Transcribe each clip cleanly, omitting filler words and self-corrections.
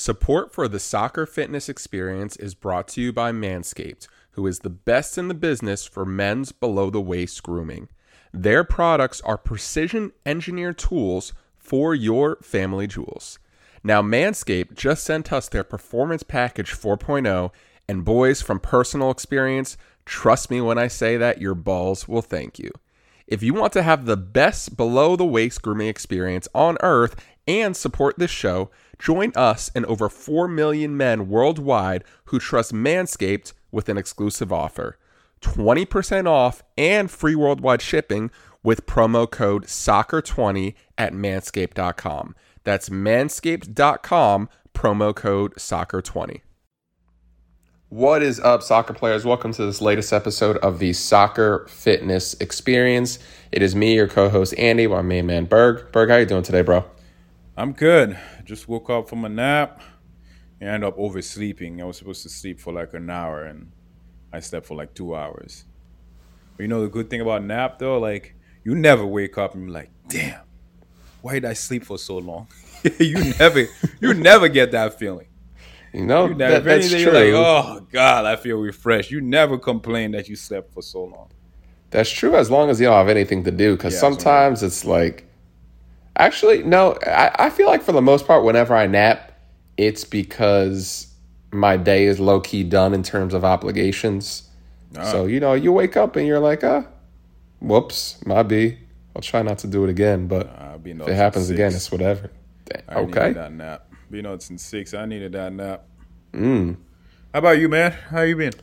Support for the Soccer Fitness Experience is brought to you by Manscaped, who is the best in the business for men's below-the-waist grooming. Their products are precision-engineered tools for your family jewels. Now, Manscaped just sent us their Performance Package 4.0, and boys, from personal experience, trust me when I say that your balls will thank you. If you want to have the best below-the-waist grooming experience on earth and support this show, join us and over 4 million men worldwide who trust Manscaped with an exclusive offer. 20% off and free worldwide shipping with promo code SOCCER20 at manscaped.com. That's manscaped.com, promo code SOCCER20. What is up, soccer players? Welcome to this latest episode of the Soccer Fitness Experience. It is me, your co-host Andy, my main man Berg. Berg, how you doing today, bro? I'm good. Just woke up from a nap and ended up oversleeping. I was supposed to sleep for like an hour and I slept for like 2 hours. But you know the good thing about nap though? Like, you never wake up and you're like, damn, why did I sleep for so long? you never get that feeling. You know, that's true. You're like, oh God, I feel refreshed. You never complain that you slept for so long. That's true, as long as you don't have anything to do, because sometimes it's like, actually, no, I feel like for the most part, whenever I nap, it's because my day is low-key done in terms of obligations. So, you know, you wake up and you're like, whoops, might be. I'll try not to do it again, but if it happens again, it's whatever. I needed that nap. You know, it's in 6. I needed that nap. How about you, man? How you been?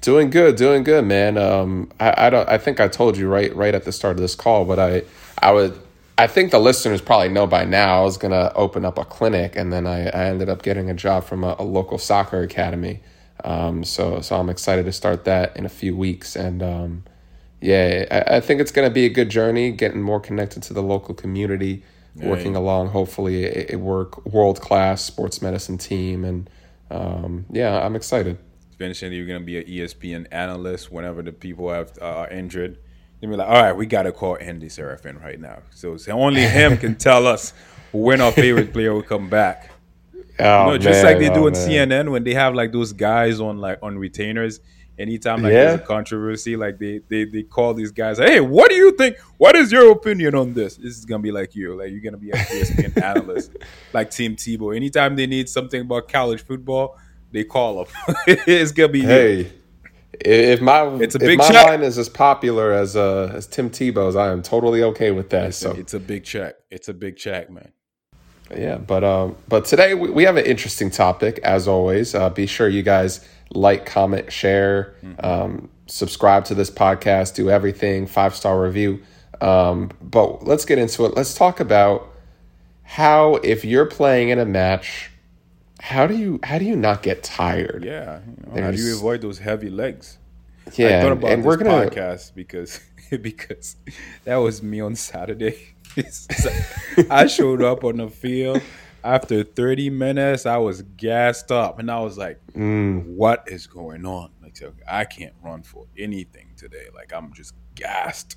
Doing good, man. I think I told you right at the start of this call, but I think the listeners probably know by now I was going to open up a clinic, and then I ended up getting a job from a local soccer academy. So I'm excited to start that in a few weeks. And I think it's going to be a good journey, getting more connected to the local community, working along, hopefully, a world-class sports medicine team. And I'm excited. Eventually, you're going to be an ESPN analyst whenever the people are injured. They'd be like, all right, we got to call Andy Serafin right now. So it's only him can tell us when our favorite player will come back. CNN, when they have like those guys on retainers. Anytime there's a controversy, like they call these guys, hey, what do you think? What is your opinion on this? This is going to be like you. Like, you're going to be an ESPN analyst, like Tim Tebow. Anytime they need something about college football, they call them. It's going to be you. If my line is as popular as Tim Tebow's, I am totally okay with that. Listen, so it's a big check. It's a big check, man. Yeah, but today we have an interesting topic, as always. Be sure you guys like, comment, share, subscribe to this podcast, do everything, 5-star review. But let's get into it. Let's talk about how, if you're playing in a match, how do you not get tired? Yeah, how do you avoid those heavy legs? Yeah, I thought about this podcast because that was me on Saturday. I showed up on the field after 30 minutes. I was gassed up, and I was like, "What is going on?" Like, I can't run for anything today. Like, I'm just gassed.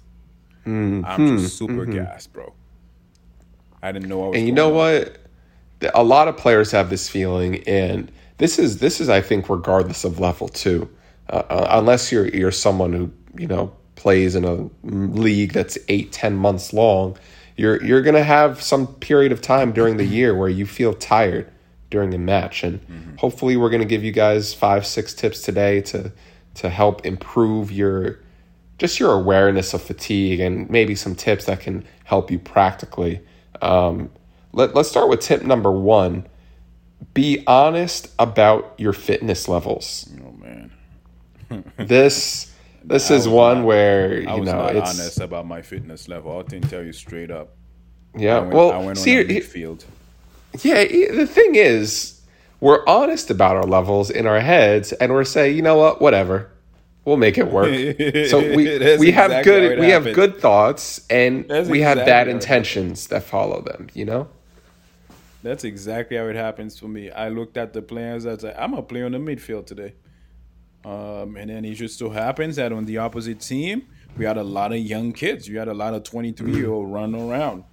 I'm just super gassed, bro. I didn't know I was. And you know what? A lot of players have this feeling, and this is I think regardless of level too, unless you're someone who plays in a league that's 8-10 months long, you're gonna have some period of time during the year where you feel tired during a match, and hopefully we're gonna give you guys 5-6 tips today to help improve your awareness of fatigue and maybe some tips that can help you practically. Let's start with tip number 1. Be honest about your fitness levels. Oh man, this is one where I was not honest about my fitness level. I didn't tell you straight up. Yeah, I went on a midfield. Yeah, the thing is, we're honest about our levels in our heads, and we're saying, you know what, whatever, we'll make it work. So we have good thoughts, and we have bad intentions that follow them. That's exactly how it happens for me. I looked at the players. I said, I'm going to play on the midfield today. And then it just so happens that on the opposite team, we had a lot of young kids. You had a lot of 23-year-old running around.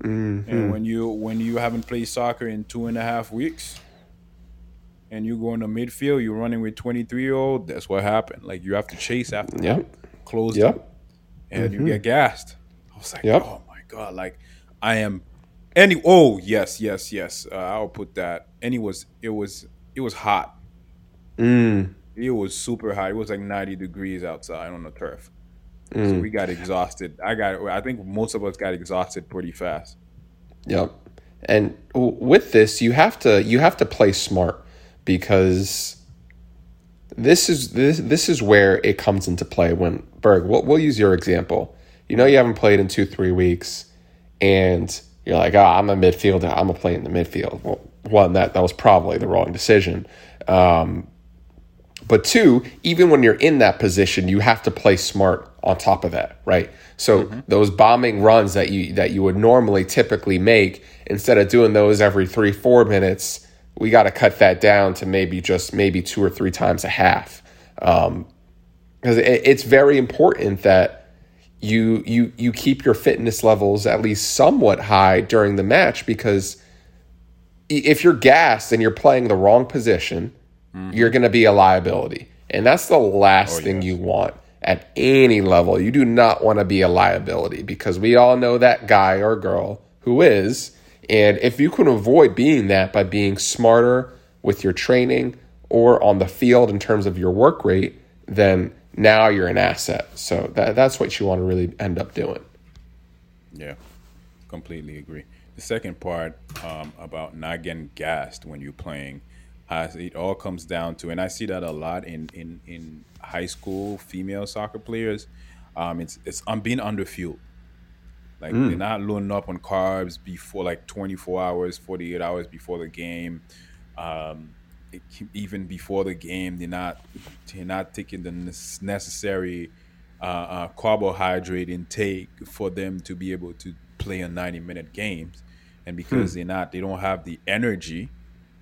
And when you haven't played soccer in 2.5 weeks, and you go into midfield, you're running with 23-year-old, that's what happened. Like, you have to chase after that. Close up. And you get gassed. I was like, oh, my God. Like, I am – yes. I'll put that. And it was hot. It was super hot. It was like 90 degrees outside on the turf. So we got exhausted. I think most of us got exhausted pretty fast. Yep. And with this, you have to play smart, because this is where it comes into play. When Berg, we'll use your example. You know, you haven't played in 2-3 weeks, and you're like, "Oh, I'm a midfielder. I'm gonna play in the midfield." Well, one, that was probably the wrong decision. But two, even when you're in that position, you have to play smart on top of that, right? So those bombing runs that you would normally typically make, instead of doing those every 3-4 minutes, we got to cut that down to maybe 2 or 3 times a half, because it's very important that you keep your fitness levels at least somewhat high during the match, because if you're gassed and you're playing the wrong position, you're going to be a liability. And that's the last thing you want at any level. You do not want to be a liability, because we all know that guy or girl who is. And if you can avoid being that by being smarter with your training or on the field in terms of your work rate, then now you're an asset. So that's what you want to really end up doing. Yeah, completely agree. The second part about not getting gassed when you're playing, it all comes down to, and I see that a lot in high school female soccer players, it's I'm being underfueled. Like, they're not loading up on carbs before, like, 24 hours, 48 hours before the game. Even before the game, they're not taking the necessary carbohydrate intake for them to be able to play in 90-minute games. And because they don't have the energy,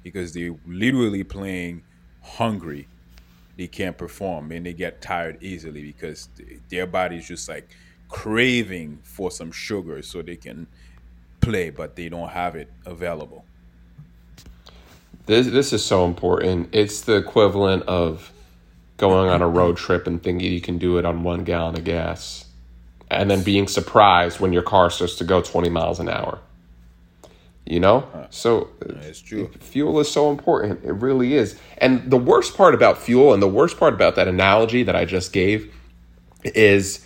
because they're literally playing hungry, they can't perform, and they get tired easily because their body's just like craving for some sugar so they can play, but they don't have it available. This is so important. It's the equivalent of going on a road trip and thinking you can do it on 1 gallon of gas, and then being surprised when your car starts to go 20 miles an hour. You know, so it's true. Fuel is so important. It really is. And the worst part about fuel, and the worst part about that analogy that I just gave, is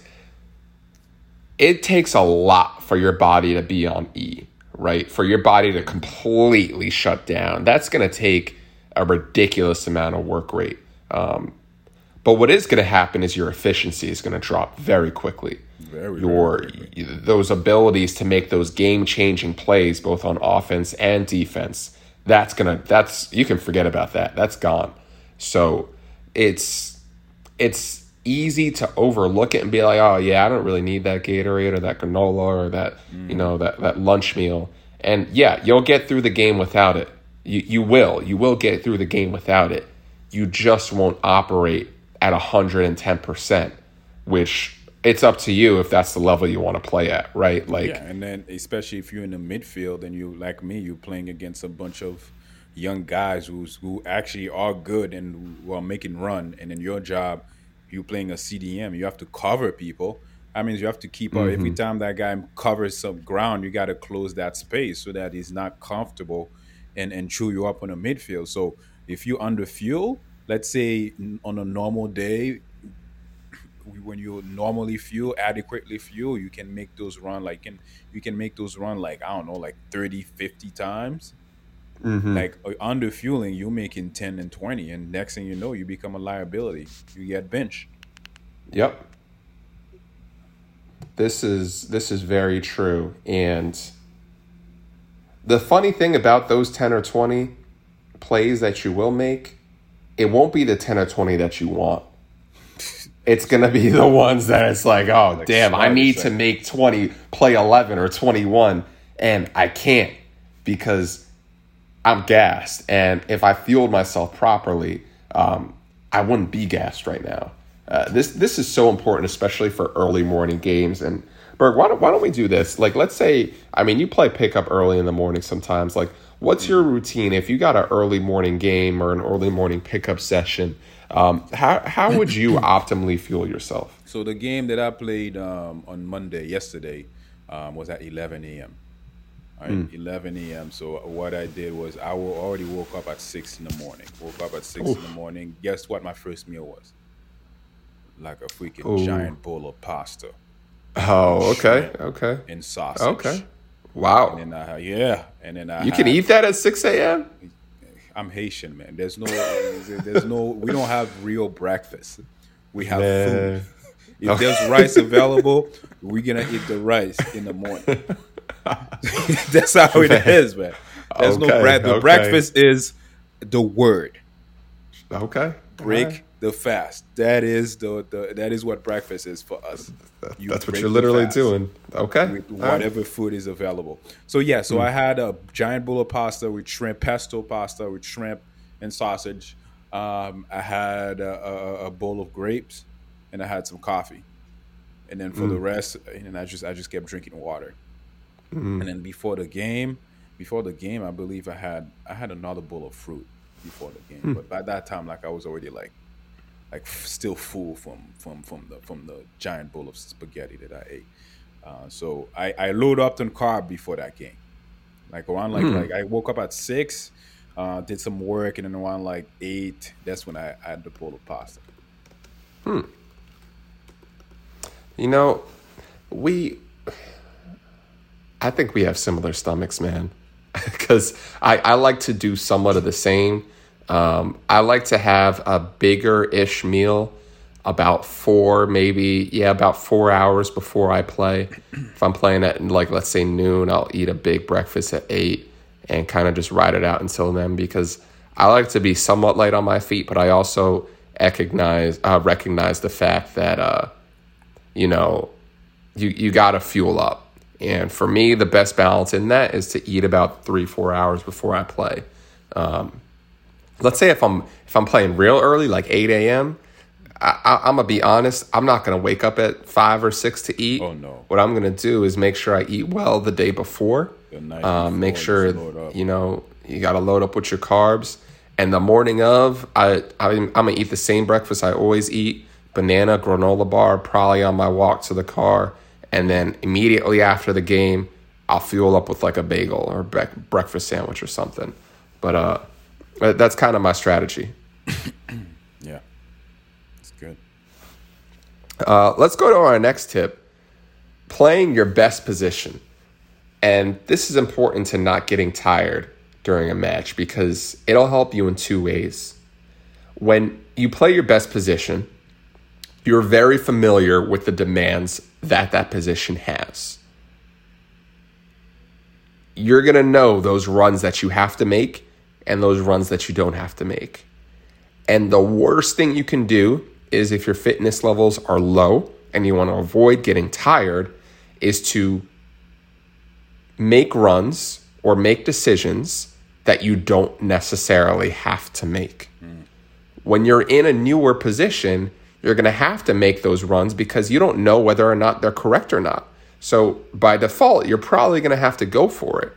it takes a lot for your body to be on E, right? For your body to completely shut down. That's going to take a ridiculous amount of work rate. But what is going to happen is your efficiency is going to drop very quickly. Very quickly. Those abilities to make those game-changing plays, both on offense and defense, you can forget about that. That's gone. So it's easy to overlook it and be like, oh yeah, I don't really need that Gatorade or that granola or that that lunch meal. And yeah, you'll get through the game without it. You will get through the game without it. You just won't operate at 110%, which it's up to you if that's the level you want to play at, right? Like, yeah, and then especially if you're in the midfield and you, like me, you're playing against a bunch of young guys who actually are good and who are making run, and in your job, you're playing a CDM. You have to cover people. I mean, you have to keep up. Every time that guy covers some ground, you got to close that space so that he's not comfortable and chew you up on the midfield. So if you're under fuel, let's say on a normal day, when you normally adequately fuel, you can make those run like, I don't know, like 30, 50 times. Like, under fueling, you're making 10 and 20, and next thing you know, you become a liability. You get benched. Yep. This is very true. And the funny thing about those 10 or 20 plays that you will make, it won't be the 10 or 20 that you want. It's going to be the ones that it's like, oh, like, damn, I need to make 20, play 11 or 21, and I can't because I'm gassed. And if I fueled myself properly, I wouldn't be gassed right now. This is so important, especially for early morning games. And Berg, why don't we do this? Like, let's say, I mean, you play pickup early in the morning sometimes. Like, What's your routine if you got an early morning game or an early morning pickup session? How would you optimally fuel yourself? So the game that I played on Monday, yesterday, was at 11 a.m. Right? 11 a.m. So what I did was I already woke up at 6 in the morning. Woke up at 6 in the morning. Guess what my first meal was? Like a freaking giant bowl of pasta. Oh, okay, okay. And sausage. Okay. Wow. And then you can eat that at 6 a.m.? I'm Haitian, man. We don't have real breakfast. We have food. If there's rice available, we're going to eat the rice in the morning. That's how it is, man. There's no bread. The breakfast is the word. Okay. Break the fast. That is that is what breakfast is for us. That's what you're literally doing. Okay. With whatever food is available. So yeah, I had a giant bowl of pasta with shrimp, pesto pasta with shrimp and sausage. I had a bowl of grapes and I had some coffee. And then for the rest, and I just kept drinking water. Mm. And then before the game, I believe I had another bowl of fruit before the game. But by that time, I was already like still full from the giant bowl of spaghetti that I ate. So I loaded up on carb before that game. I woke up at 6, did some work, and then around 8, that's when I had the bowl of pasta. Hmm. You know, I think we have similar stomachs, man, because I like to do somewhat of the same. I like to have a bigger-ish meal about 4 hours before I play. If I'm playing at, let's say noon, I'll eat a big breakfast at 8 and kind of just ride it out until then, because I like to be somewhat light on my feet, but I also recognize the fact that, you got to fuel up. And for me, the best balance in that is to eat about 3-4 hours before I play. Let's say if I'm playing real early, like 8 a.m., I'm going to be honest, I'm not going to wake up at 5 or 6 to eat. Oh, no. What I'm going to do is make sure I eat well the day before. Make sure, you got to load up with your carbs. And the morning of, I'm going to eat the same breakfast I always eat. Banana, granola bar, probably on my walk to the car. And then immediately after the game, I'll fuel up with a bagel or breakfast sandwich or something. But that's kind of my strategy. Yeah, it's good. Let's go to our next tip, playing your best position. And this is important to not getting tired during a match because it'll help you in two ways. When you play your best position, you're very familiar with the demands that position has. You're going to know those runs that you have to make and those runs that you don't have to make. And the worst thing you can do is, if your fitness levels are low and you want to avoid getting tired, is to make runs or make decisions that you don't necessarily have to make. Mm. When you're in a newer position, you're going to have to make those runs because you don't know whether or not they're correct or not. So by default, you're probably going to have to go for it.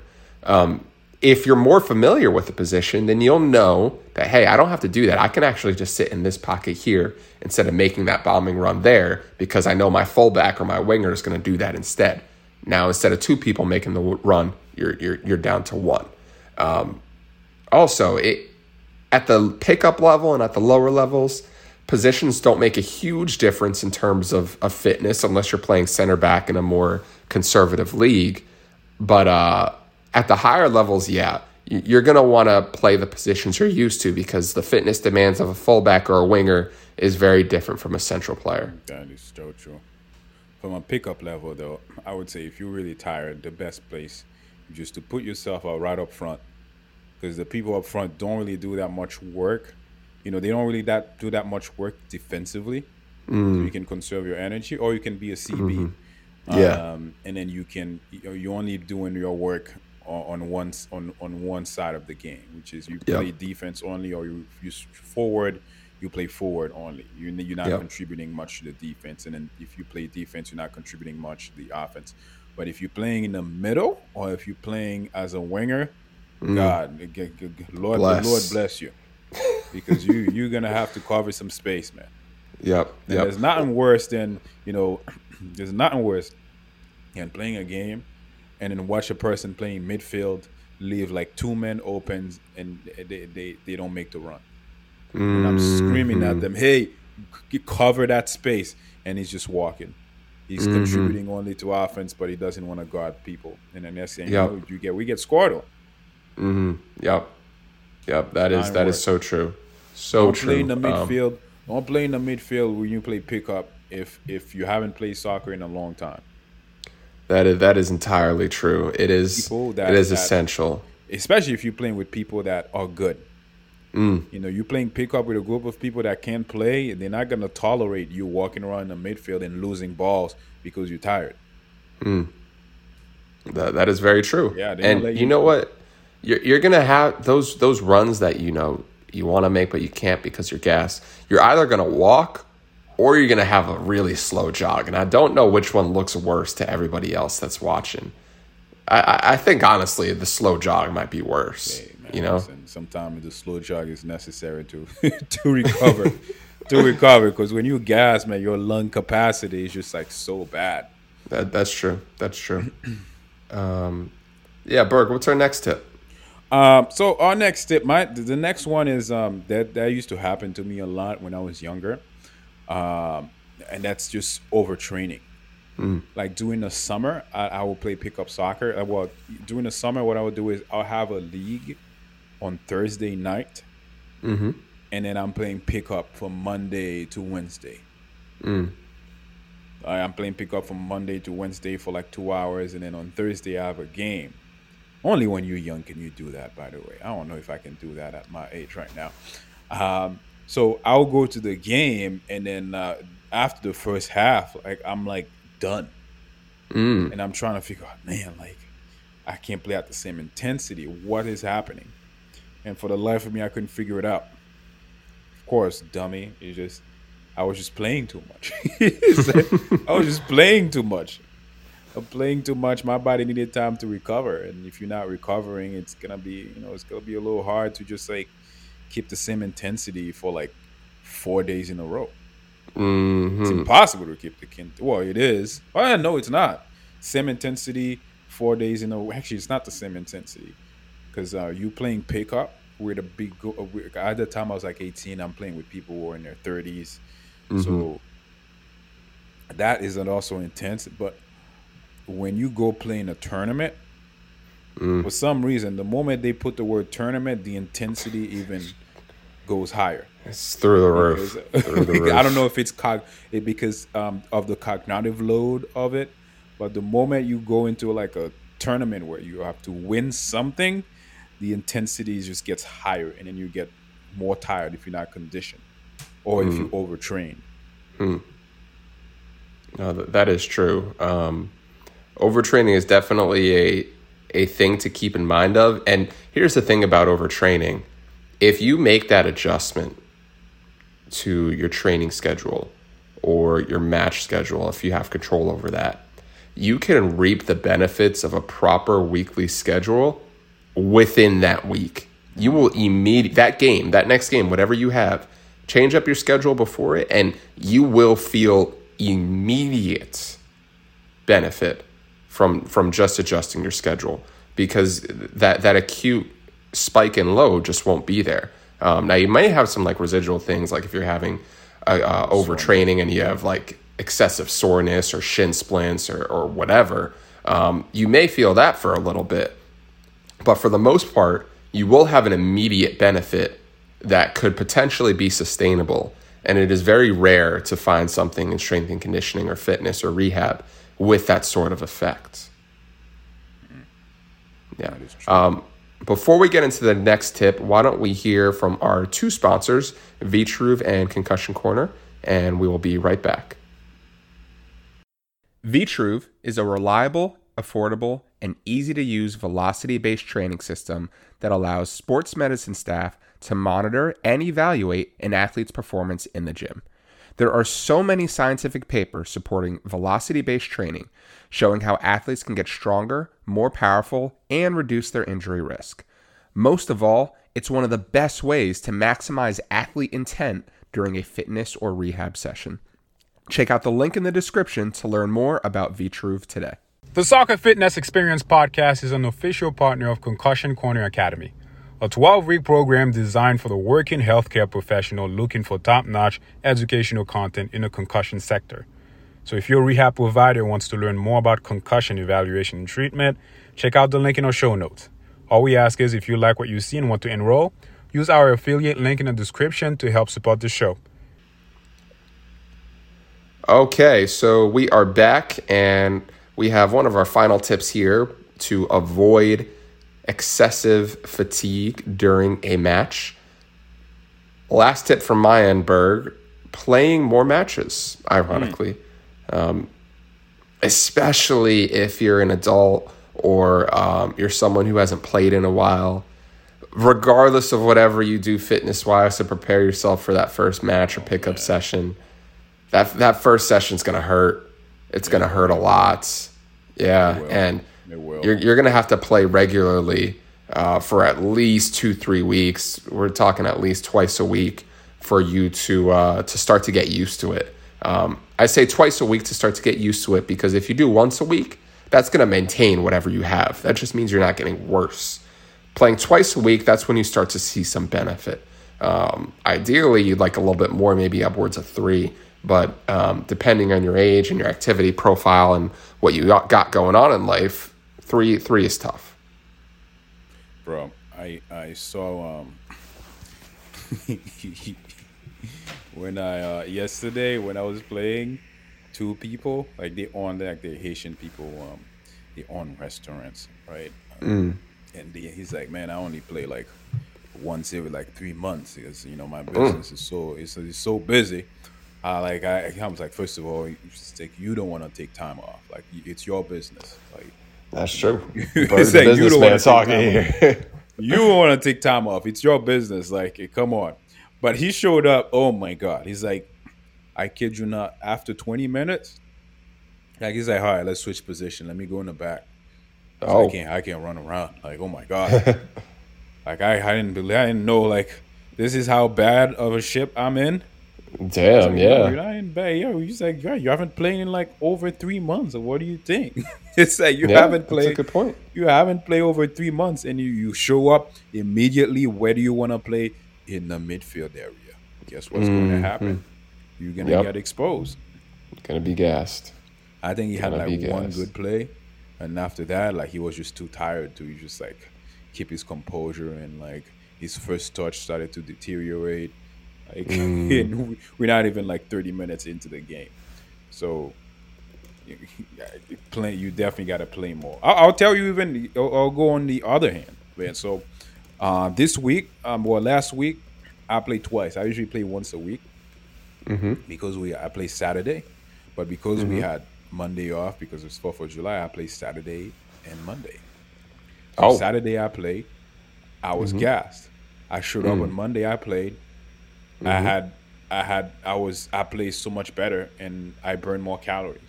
If you're more familiar with the position, then you'll know that, hey, I don't have to do that. I can actually just sit in this pocket here instead of making that bombing run there because I know my fullback or my winger is going to do that instead. Now, instead of two people making the run, you're down to one. At the pickup level and at the lower levels, positions don't make a huge difference in terms of fitness unless you're playing center back in a more conservative league. But at the higher levels, you're going to want to play the positions you're used to because the fitness demands of a fullback or a winger is very different from a central player. That is so true. From a pickup level, though, I would say if you're really tired, the best place is just to put yourself out right up front because the people up front don't really do that much work. They don't really do that much work defensively. Mm. So you can conserve your energy, or you can be a CB. Mm-hmm. And then you're only doing your work on one side of the game, which is you play defense only, or you play forward only. You're not contributing much to the defense, and then if you play defense, you're not contributing much to the offense. But if you're playing in the middle, or if you're playing as a winger, God, Lord, bless. Lord bless you, because you're gonna have to cover some space, man. Yep. And there's nothing worse than there's nothing worse than playing a game and then watch a person playing midfield leave like two men open and they don't make the run. Mm-hmm. And I'm screaming at them, hey, cover that space, and he's just walking. He's contributing only to offense, but he doesn't want to guard people. And then they're saying, we get scored on. Mm-hmm. Yep. That is so true. Don't play in the midfield. Don't play in the midfield when you play pickup if you haven't played soccer in a long time. That is entirely true. It is essential, especially if you're playing with people that are good. You're playing pickup with a group of people that can't play, and they're not going to tolerate you walking around in the midfield and losing balls because you're tired. That is very true. Yeah, and you know what? You're going to have those runs that you want to make, but you can't because you're gassed. You're either going to walk or you're going to have a really slow jog. And I don't know which one looks worse to everybody else that's watching. I think, honestly, the slow jog might be worse. Yeah. Sometimes the slow jog is necessary to recover because when you gas, man, your lung capacity is just like so bad. That's true. Berg, what's our next tip? So our next tip, the next one is that used to happen to me a lot when I was younger, and that's just overtraining. Like during the summer, I would play pickup soccer. Well, during the summer, what I would do is I'll have a league on Thursday night, and then I'm playing pickup from Monday to Wednesday. I'm playing pickup from Monday to Wednesday for like 2 hours, and then on Thursday I have a game. Only when you're young can you do that, by the way. I don't know if I can do that at my age right now. So I'll go to the game, and then after the first half, like I'm like done, and I'm trying to figure out, man, like I can't play at the same intensity. What is happening? And for the life of me, I couldn't figure it out. Of course, dummy. I was just playing too much. I'm playing too much. My body needed time to recover. And if you're not recovering, it's gonna be a little hard to just like keep the same intensity for like 4 days in a row. It's impossible to keep the well, it is. Well, no, it's not. Same intensity, 4 days in a row. Actually, it's not the same intensity. Because you playing pickup with a big at the time I was like 18. I'm playing with people who are in their 30s, so that isn't also intense. But when you go playing a tournament, for some reason, the moment they put the word tournament, the intensity even goes higher. It's through the roof. I don't know if it's because of the cognitive load of it, but the moment you go into like a tournament where you have to win something, the intensity just gets higher, and then you get more tired if you're not conditioned or if you overtrain. No, that is true. Overtraining is definitely a thing to keep in mind of. And here's the thing about overtraining. If you make that adjustment to your training schedule or your match schedule, if you have control over that, you can reap the benefits of a proper weekly schedule within that week. You will immediately, that next game, whatever you have, change up your schedule before it, and you will feel immediate benefit from just adjusting your schedule, because that acute spike in load just won't be there. Now, you may have some like residual things, like if you're having overtraining and you have like excessive soreness or shin splints or whatever, you may feel that for a little bit. But for the most part, you will have an immediate benefit that could potentially be sustainable. And it is very rare to find something in strength and conditioning or fitness or rehab with that sort of effect. Yeah. Before we get into the next tip, why don't we hear from our two sponsors, Vitruve and Concussion Corner, and we will be right back. Vitruve is a reliable, affordable, and easy-to-use velocity-based training system that allows sports medicine staff to monitor and evaluate an athlete's performance in the gym. There are so many scientific papers supporting velocity-based training, showing how athletes can get stronger, more powerful, and reduce their injury risk. Most of all, it's one of the best ways to maximize athlete intent during a fitness or rehab session. Check out the link in the description to learn more about Vitruve today. The Soccer Fitness Experience podcast is an official partner of Concussion Corner Academy, a 12-week program designed for the working healthcare professional looking for top-notch educational content in the concussion sector. So if your rehab provider wants to learn more about concussion evaluation and treatment, check out the link in our show notes. All we ask is if you like what you see and want to enroll, use our affiliate link in the description to help support the show. Okay, so we are back, and we have one of our final tips here to avoid excessive fatigue during a match. Last tip from my end, Berg, playing more matches, ironically, especially if you're an adult or you're someone who hasn't played in a while. Regardless of whatever you do fitness-wise to prepare yourself for that first match or pickup session, that first session's going to hurt. It's going to hurt a lot. Yeah, and you're going to have to play regularly for at least 2-3 weeks. We're talking at least twice a week for you to start to get used to it. I say twice a week to start to get used to it because if you do once a week, that's going to maintain whatever you have. That just means you're not getting worse. Playing twice a week, that's when you start to see some benefit. Ideally, you'd like a little bit more, maybe upwards of 3. But depending on your age and your activity profile and what you got going on in life, three is tough. Bro, I saw when I yesterday when I was playing, 2 people, like they own like the Haitian people, they own restaurants, right? And he's like, man, I only play like once every like 3 months because, you know, my business is so busy. I was like, first of all, you don't want to take time off. Like, it's your business. Like, that's true. It's like, you don't want to talk here. You don't want to take time off. It's your business. Like, come on. But he showed up. Oh my God. He's like, I kid you not. After 20 minutes, like he's like, all right, let's switch position. Let me go in the back. Oh. I can't run around. Like, oh my God. Like I didn't know like this is how bad of a ship I'm in. Damn, yeah. You're not in bad. Yo, he's like, yeah, you haven't played in like over 3 months. What do you think? It's like you haven't played. That's a good point. You haven't played over 3 months and you show up immediately. Where do you want to play? In the midfield area. Guess what's gonna happen? You're gonna get exposed. You're gonna be gassed. I think he had like one good play. And after that, like, he was just too tired to just, like, keep his composure. And, like, his first touch started to deteriorate. Like, and we're not even, like, 30 minutes into the game. So, you definitely got to play more. I'll tell you even – I'll go on the other hand, man. So, this week last week, I played twice. I usually play once a week because I play Saturday. But because we had – Monday off because it's 4th of July, I play Saturday and Monday. So Saturday I played. I was gassed. I showed up on Monday. I played. I played so much better and I burned more calories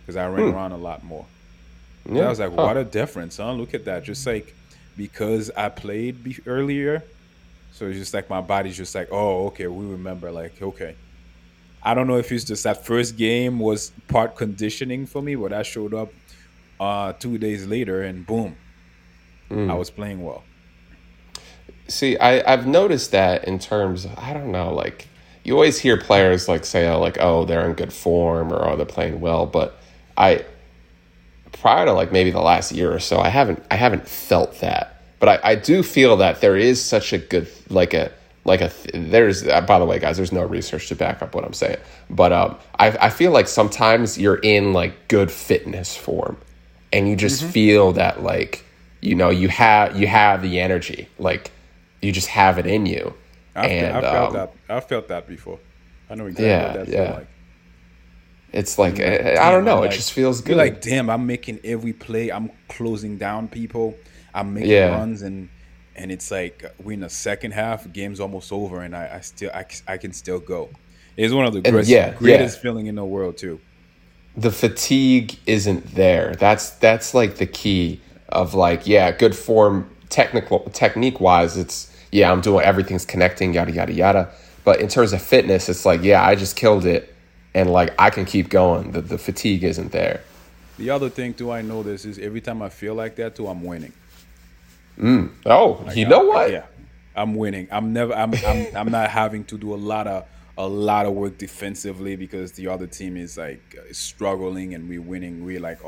because I ran around a lot more. Yeah. I was like, what a difference, huh? Look at that. Just like because I played earlier, so it's just like my body's just like, oh, okay, we remember, like, okay. I don't know if it's just that first game was part conditioning for me, but I showed up 2 days later and boom, I was playing well. See, I've noticed that in terms of, I don't know, like you always hear players like say, like, oh, they're in good form or, oh, they're playing well. But prior to like maybe the last year or so, I haven't felt that. But I do feel that there is such a good, by the way, guys, there's no research to back up what I'm saying. But I feel like sometimes you're in like good fitness form and you just feel that, like, you know, you have the energy, like you just have it in you. I've felt that before. I know exactly what that feels like. It's like, I don't know. Like, it just feels good. You're like, damn, I'm making every play. I'm closing down people. I'm making runs and it's like we're in the second half, game's almost over, and I can still go. It's one of the greatest feeling in the world too. The fatigue isn't there. That's like the key of like, good form technique-wise, it's, yeah, I'm doing, everything's connecting, yada, yada, yada. But in terms of fitness, it's like, yeah, I just killed it. And, like, I can keep going. The fatigue isn't there. The other thing, too, I notice is every time I feel like that, too, I'm winning. Oh, like, you know what? Yeah, I'm winning. I'm not having to do a lot of work defensively because the other team is like struggling and we're winning. We're like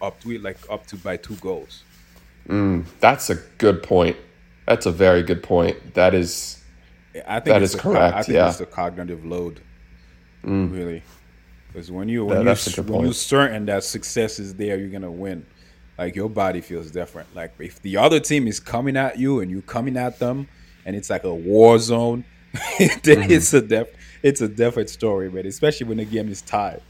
up to 2 goals. That's a good point. That's a very good point. That is correct. I think it's the cognitive load, really, because when you're certain that success is there, you're gonna win. Like, your body feels different. Like, if the other team is coming at you and you're coming at them and it's like a war zone, it's a different story, man, especially when the game is tied.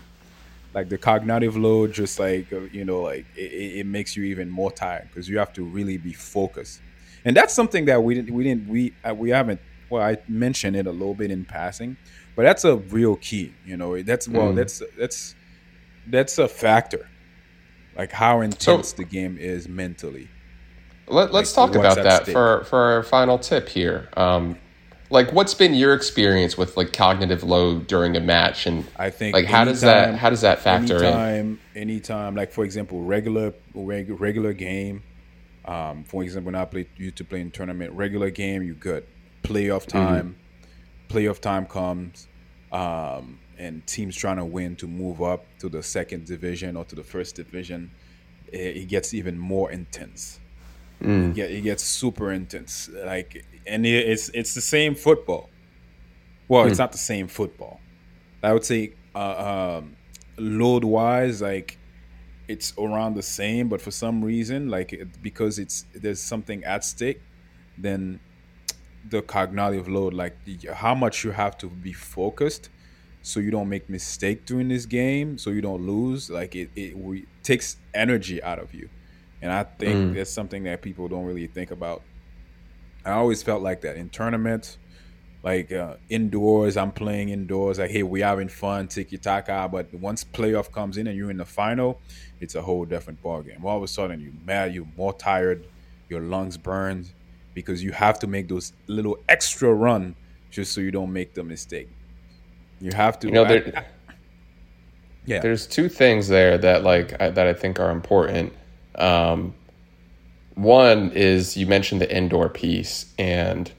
Like, the cognitive load just, like, you know, like, it makes you even more tired because you have to really be focused. And that's something that we haven't, I mentioned it a little bit in passing, but that's a real key, you know. That's a factor. Like, how intense the game is mentally. Let's talk about that for our final tip here. Like, what's been your experience with, like, cognitive load during a match, and I think, like, how does that factor in? Anytime, like, for example, regular game. For example, when I used to play in tournament, regular game, you're good. Playoff time comes. And teams trying to win to move up to the second division or to the first division, it gets even more intense. Yeah, it gets super intense. Like, and it's the same football. Well, it's not the same football. I would say load-wise, like, it's around the same, but for some reason, like, because there's something at stake, then the cognitive load, like, how much you have to be focused so you don't make mistake during this game, so you don't lose. Like, it takes energy out of you. And I think that's something that people don't really think about. I always felt like that in tournaments, like indoors, I'm playing indoors. Like, hey, we're having fun, tiki-taka. But once playoff comes in and you're in the final, it's a whole different ballgame. All of a sudden, you're mad, you're more tired, your lungs burned, because you have to make those little extra run just so you don't make the mistake. You have to. You know, there's 2 things there that, like, that I think are important. One is, you mentioned the indoor piece, and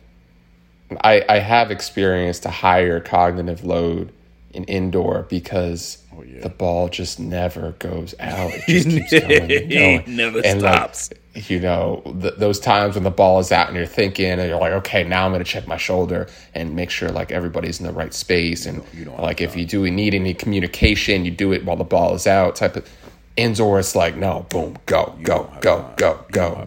I have experienced a higher cognitive load in indoor because the ball just never goes out. It just keeps going and going. It never stops. Like, you know, those times when the ball is out and you're thinking and you're like, okay, now I'm going to check my shoulder and make sure, like, everybody's in the right space. And like, if you do need any communication, you do it while the ball is out type of. Indoor, it's like, no, boom, go.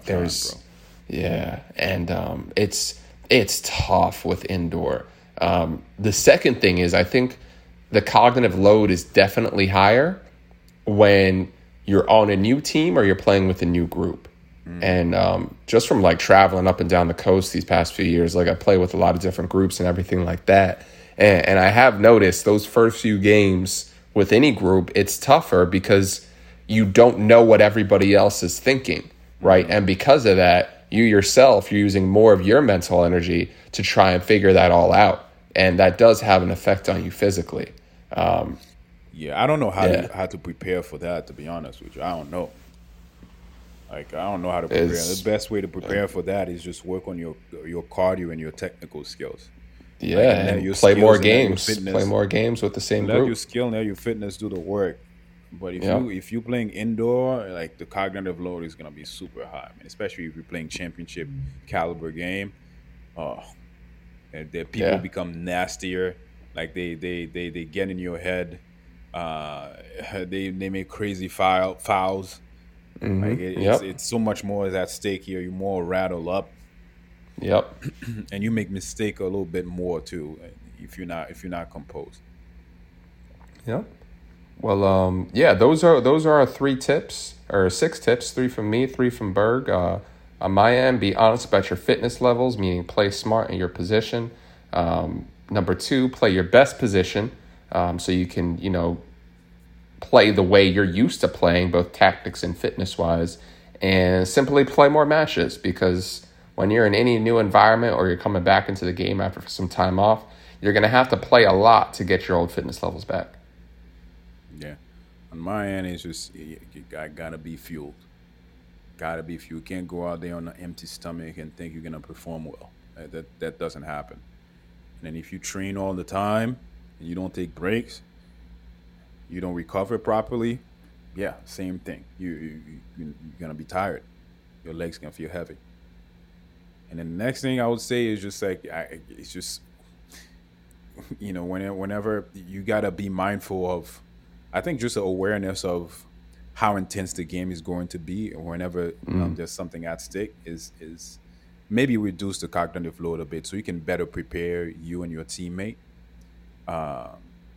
There's time, yeah. And it's tough with indoor. The second thing is, I think the cognitive load is definitely higher when you're on a new team or you're playing with a new group. And just from, like, traveling up and down the coast these past few years, like, I play with a lot of different groups and everything like that. And I have noticed those first few games with any group, it's tougher because you don't know what everybody else is thinking, right? And because of that, you yourself, you're using more of your mental energy to try and figure that all out. And that does have an effect on you physically. I don't know how to prepare for that, to be honest with you. I don't know. Like, I don't know how to prepare. The best way to prepare for that is just work on your cardio and your technical skills. Yeah, like, and play more games. Play more games with the same group. Let your skill and your fitness do the work. But if you're playing indoor, like, the cognitive load is gonna be super high, man. Especially if you're playing championship caliber game, and the people become nastier. Like, they get in your head. They make crazy fouls. Like, it's so much more at stake here. You're more rattled up. Yep, and you make mistake a little bit more too if you're not composed. Yep. Well, those are our 3 tips, or 6 tips, 3 from me, 3 from Berg. On my end, be honest about your fitness levels, meaning play smart in your position. Number 2, play your best position, so you can, play the way you're used to playing, both tactics and fitness-wise. and simply play more matches, because when you're in any new environment or you're coming back into the game after some time off, you're going to have to play a lot to get your old fitness levels back. Yeah. On my end, it's just I got to be fueled. Got to be fueled. You can't go out there on an empty stomach and think you're going to perform well. That doesn't happen. And then if you train all the time and you don't take breaks, you don't recover properly, yeah, same thing. You're going to be tired. Your legs going to feel heavy. And then the next thing I would say is just like, it's just, you know, whenever you got to be mindful of, I think just an awareness of how intense the game is going to be. And whenever there's something at stake is maybe reduce the cognitive load a bit so you can better prepare you and your teammate.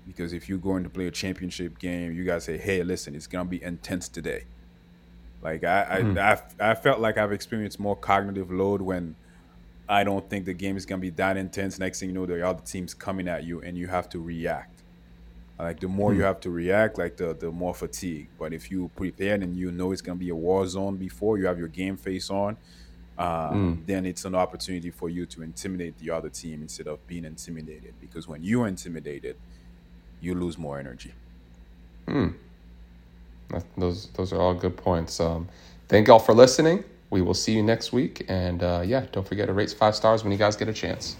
Because if you're going to play a championship game, you got to say, hey, listen, it's going to be intense today. Like I felt like I've experienced more cognitive load when I don't think the game is going to be that intense. Next thing you know, the other team's coming at you and you have to react. Like the more you have to react, like the more fatigue. But if you prepare and you know it's going to be a war zone before you have your game face on, then it's an opportunity for you to intimidate the other team instead of being intimidated. Because when you're intimidated, you lose more energy. Those are all good points. Thank y'all for listening. We will see you next week. And don't forget to rate 5 stars when you guys get a chance.